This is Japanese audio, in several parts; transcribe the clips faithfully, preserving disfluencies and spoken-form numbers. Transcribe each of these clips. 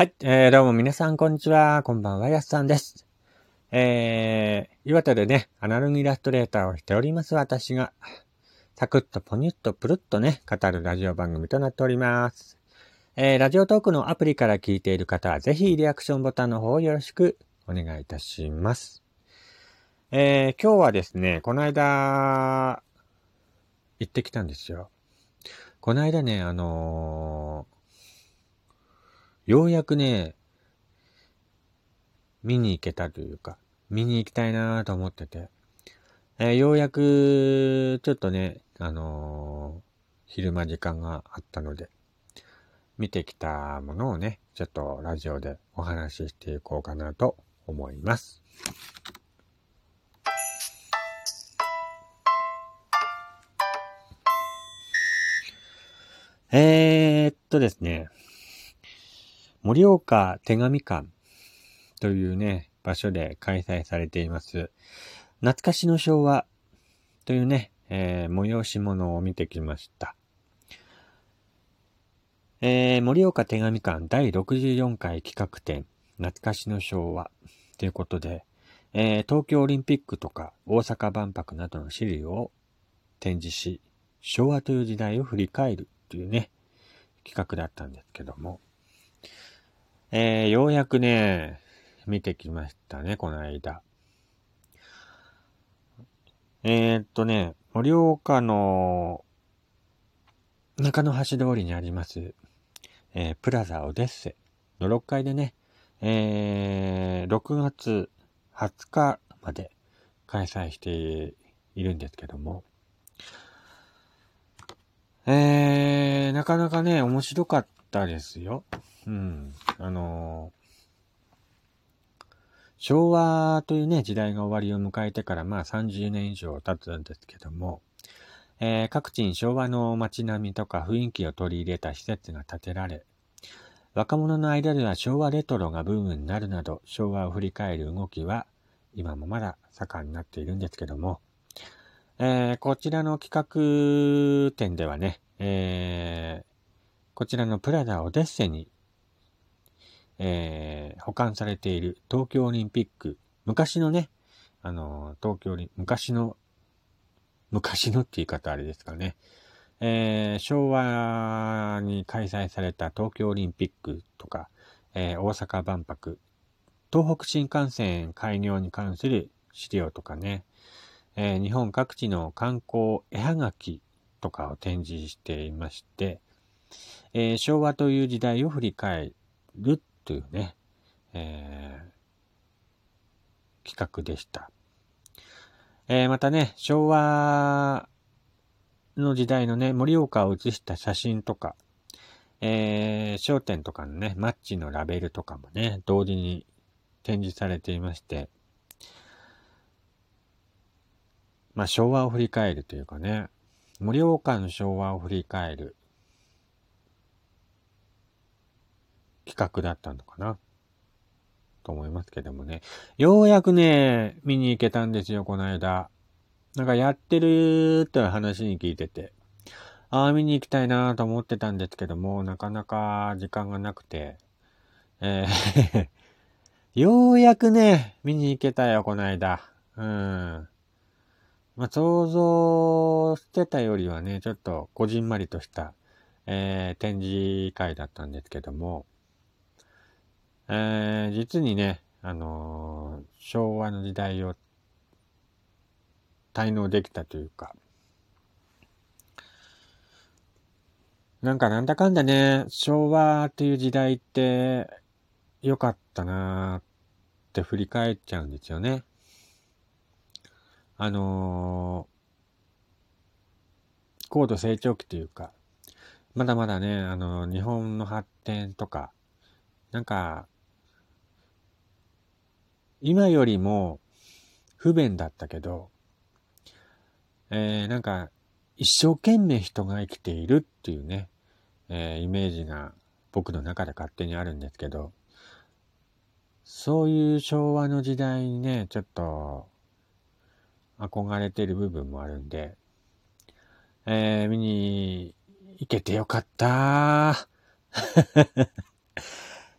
はい、えー、どうも皆さんこんにちは、こんばんは、やすさんです。えー、岩手でね、アナログイラストレーターをしております私が、サクッとポニュッとプルッとね、語るラジオ番組となっております。えー、ラジオトークのアプリから聞いている方は、ぜひリアクションボタンの方よろしくお願いいたします。えー、今日はですね、この間、行ってきたんですよ。この間ね、あのー、ようやくね、見に行けたというか、見に行きたいなと思ってて、えー、ようやく、ちょっとね、あのー、昼間時間があったので、見てきたものをね、ちょっとラジオでお話ししていこうかなと思います。えーっとですね、盛岡手紙館というね、場所で開催されています。懐かしの昭和というね、えー、催し物を見てきました。えー、盛岡手紙館だいろくじゅうよんかい企画展、懐かしの昭和ということで、えー、東京オリンピックとか大阪万博などの資料を展示し、昭和という時代を振り返るというね、企画だったんですけども、えー、ようやくね、見てきましたね、この間。えー、っとね、盛岡の中野橋通りにあります、えー、プラザオデッセのろっかいでね、えー、ろくがつはつかまで開催しているんですけども、えー、なかなかね、面白かったですよ。うん、あのー、昭和というね、時代が終わりを迎えてから、まあさんじゅうねん以上経つんですけども、えー、各地に昭和の街並みとか雰囲気を取り入れた施設が建てられ、若者の間では昭和レトロがブームになるなど、昭和を振り返る動きは今もまだ盛んになっているんですけども、えー、こちらの企画展ではね、えー、こちらのプラザオデッセにえー、保管されている東京オリンピック、昔のね、あの、東京オリン、昔の、昔のって言い方あれですかね、えー、昭和に開催された東京オリンピックとか、えー、大阪万博、東北新幹線開業に関する資料とかね、えー、日本各地の観光絵はがきとかを展示していまして、えー、昭和という時代を振り返るというね、えー、企画でした、えー、またね、昭和の時代のね、盛岡を写した写真とか、えー、商店とかのね、マッチのラベルとかもね、同時に展示されていまして、まあ昭和を振り返るというかね、盛岡の昭和を振り返る企画だったのかなと思いますけどもね、ようやくね、見に行けたんですよ、この間。なんかやってるって話に聞いてて、ああ見に行きたいなと思ってたんですけども、なかなか時間がなくて、えー、ようやくね、見に行けたよ、この間。うん。まあ、想像してたよりはね、ちょっとこじんまりとした、えー、展示会だったんですけども、えー、実にね、あのー、昭和の時代を滞納できたというか、なんかなんだかんだね、昭和っていう時代って良かったなーって振り返っちゃうんですよね。あのー、高度成長期というか、まだまだね、あのー、日本の発展とか、なんか、今よりも不便だったけど、えー、なんか一生懸命人が生きているっていうね、えー、イメージが僕の中で勝手にあるんですけど、そういう昭和の時代にね、ちょっと憧れている部分もあるんで、えー、見に行けてよかったー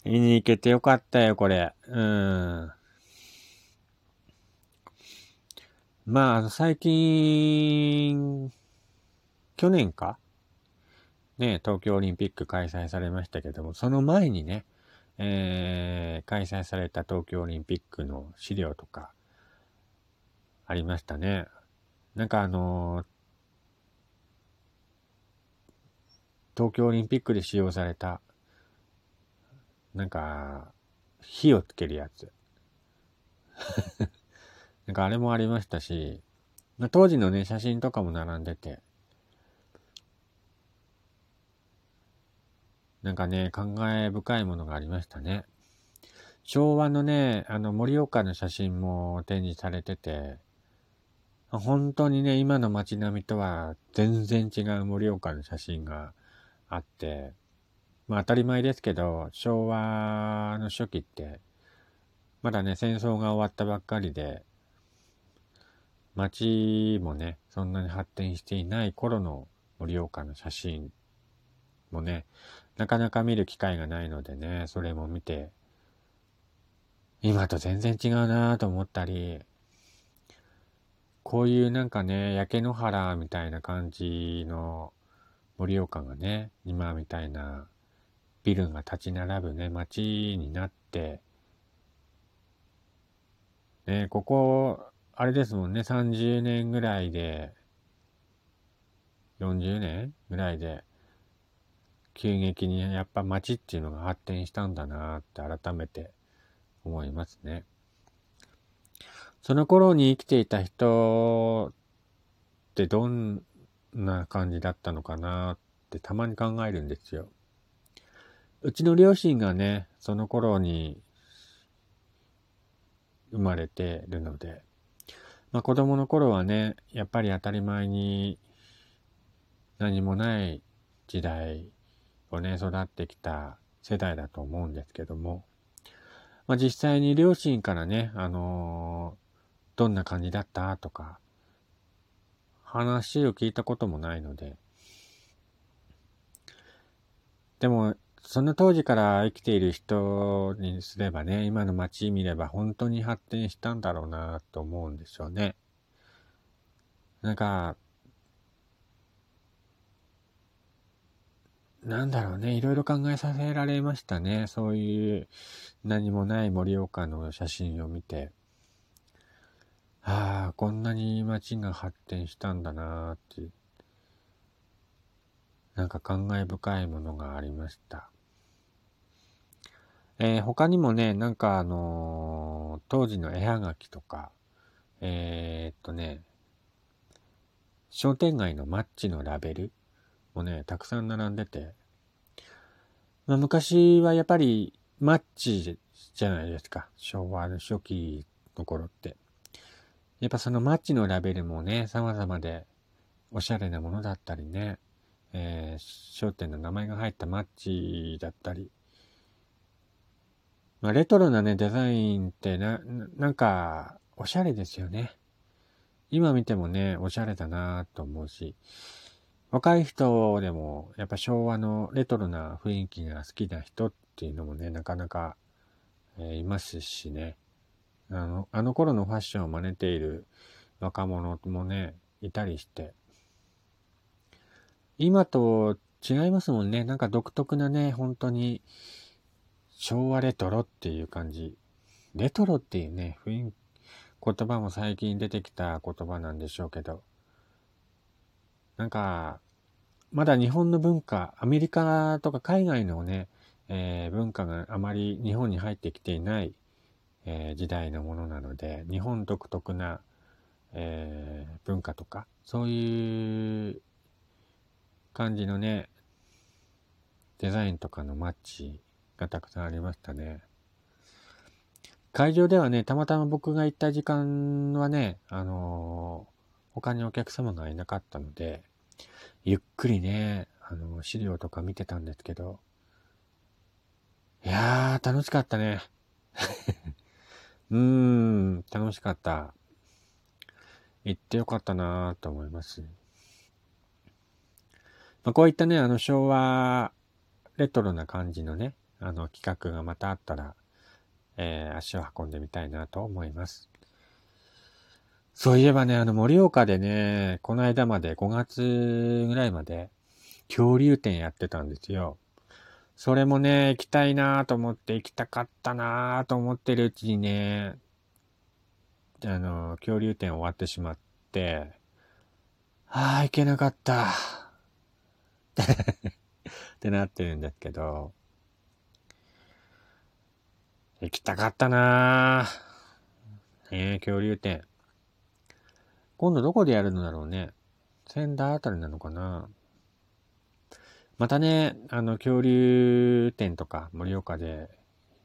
見に行けてよかったよ、これ。うん。まあ、最近、去年かね、東京オリンピック開催されましたけども、その前にね、えー、開催された東京オリンピックの資料とか、ありましたね。なんかあのー、東京オリンピックで使用された、なんか、火をつけるやつ。なんかあれもありましたし、まあ、当時のね、写真とかも並んでて、なんかね、感慨深いものがありましたね。昭和のね、あの、盛岡の写真も展示されてて、本当にね、今の街並みとは全然違う盛岡の写真があって、まあ当たり前ですけど、昭和の初期って、まだね、戦争が終わったばっかりで、街もね、そんなに発展していない頃の盛岡の写真もね、なかなか見る機会がないのでね、それも見て、今と全然違うなぁと思ったり、こういうなんかね、焼け野原みたいな感じの盛岡がね、今みたいなビルが立ち並ぶね、街になって、ね、ここ、あれですもんね、さんじゅうねんぐらいで、よんじゅうねんぐらいで、急激にやっぱ街っていうのが発展したんだなって改めて思いますね。その頃に生きていた人ってどんな感じだったのかなってたまに考えるんですよ。うちの両親がね、その頃に生まれてるので、まあ子供の頃はね、やっぱり当たり前に何もない時代をね、育ってきた世代だと思うんですけども、まあ、実際に両親からね、あのー、どんな感じだったとか、話を聞いたこともないので。でも、その当時から生きている人にすればね、今の街見れば本当に発展したんだろうなと思うんですよね。なんか、なんだろうね、いろいろ考えさせられましたね。そういう何もない盛岡の写真を見て、ああ、こんなに街が発展したんだなーって、なんか感慨深いものがありました。えー、他にもね、なんかあのー、当時の絵はがきとか、えー、っとね、商店街のマッチのラベルもね、たくさん並んでて、まあ、昔はやっぱりマッチじゃないですか、昭和の初期の頃って。やっぱそのマッチのラベルもね、様々でおしゃれなものだったりね、えー、商店の名前が入ったマッチだったり、まあ、レトロなね、デザインってな、な、なんかおしゃれですよね。今見てもね、おしゃれだなぁと思うし、若い人でもやっぱ昭和のレトロな雰囲気が好きな人っていうのもね、なかなか、えー、いますしね。あの、あの頃のファッションを真似ている若者もね、いたりして。今と違いますもんね。なんか独特なね、本当に昭和レトロっていう感じ。レトロっていうね、雰囲気、言葉も最近出てきた言葉なんでしょうけど。なんか、まだ日本の文化、アメリカとか海外のね、えー、文化があまり日本に入ってきていない、えー、時代のものなので、日本独特な、えー、文化とか、そういう感じのね、デザインとかのマッチがたくさんありましたね。会場ではね、たまたま僕が行った時間はね、あのー、他にお客様がいなかったので、ゆっくりね、あの、資料とか見てたんですけど、いやー、楽しかったね。うーん、楽しかった。行ってよかったなーと思います。まあ、こういったね、あの、昭和レトロな感じのね、あの企画がまたあったら、えー、足を運んでみたいなと思います。そういえばね、あの盛岡でね、この間までごがつぐらいまで恐竜展やってたんですよ。それもね、行きたいなと思って行きたかったなと思ってるうちにね、あの恐竜展終わってしまって、ああ行けなかったってなってるんですけど、行きたかったなーねえ、恐竜展。今度どこでやるのだろうね。仙台あたりなのかな。またね、あの恐竜展とか盛岡で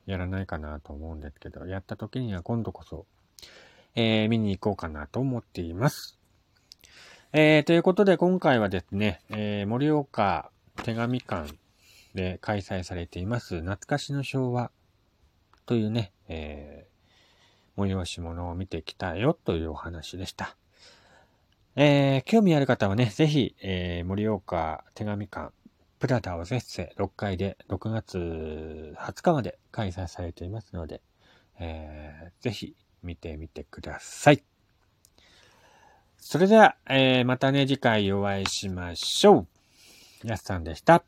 やらないかなと思うんですけど、やった時には今度こそ、えー、見に行こうかなと思っています。えー、ということで今回はですね、えー、盛岡手紙館で開催されています懐かしの昭和というね、えー、催し物を見てきたよというお話でした。えー、興味ある方はね、ぜひ、えー、盛岡手紙館プラダオゼッセろっかいでろくがつはつかまで開催されていますので、えー、ぜひ見てみてください。それでは、えー、またね、次回お会いしましょう。やすさんでした。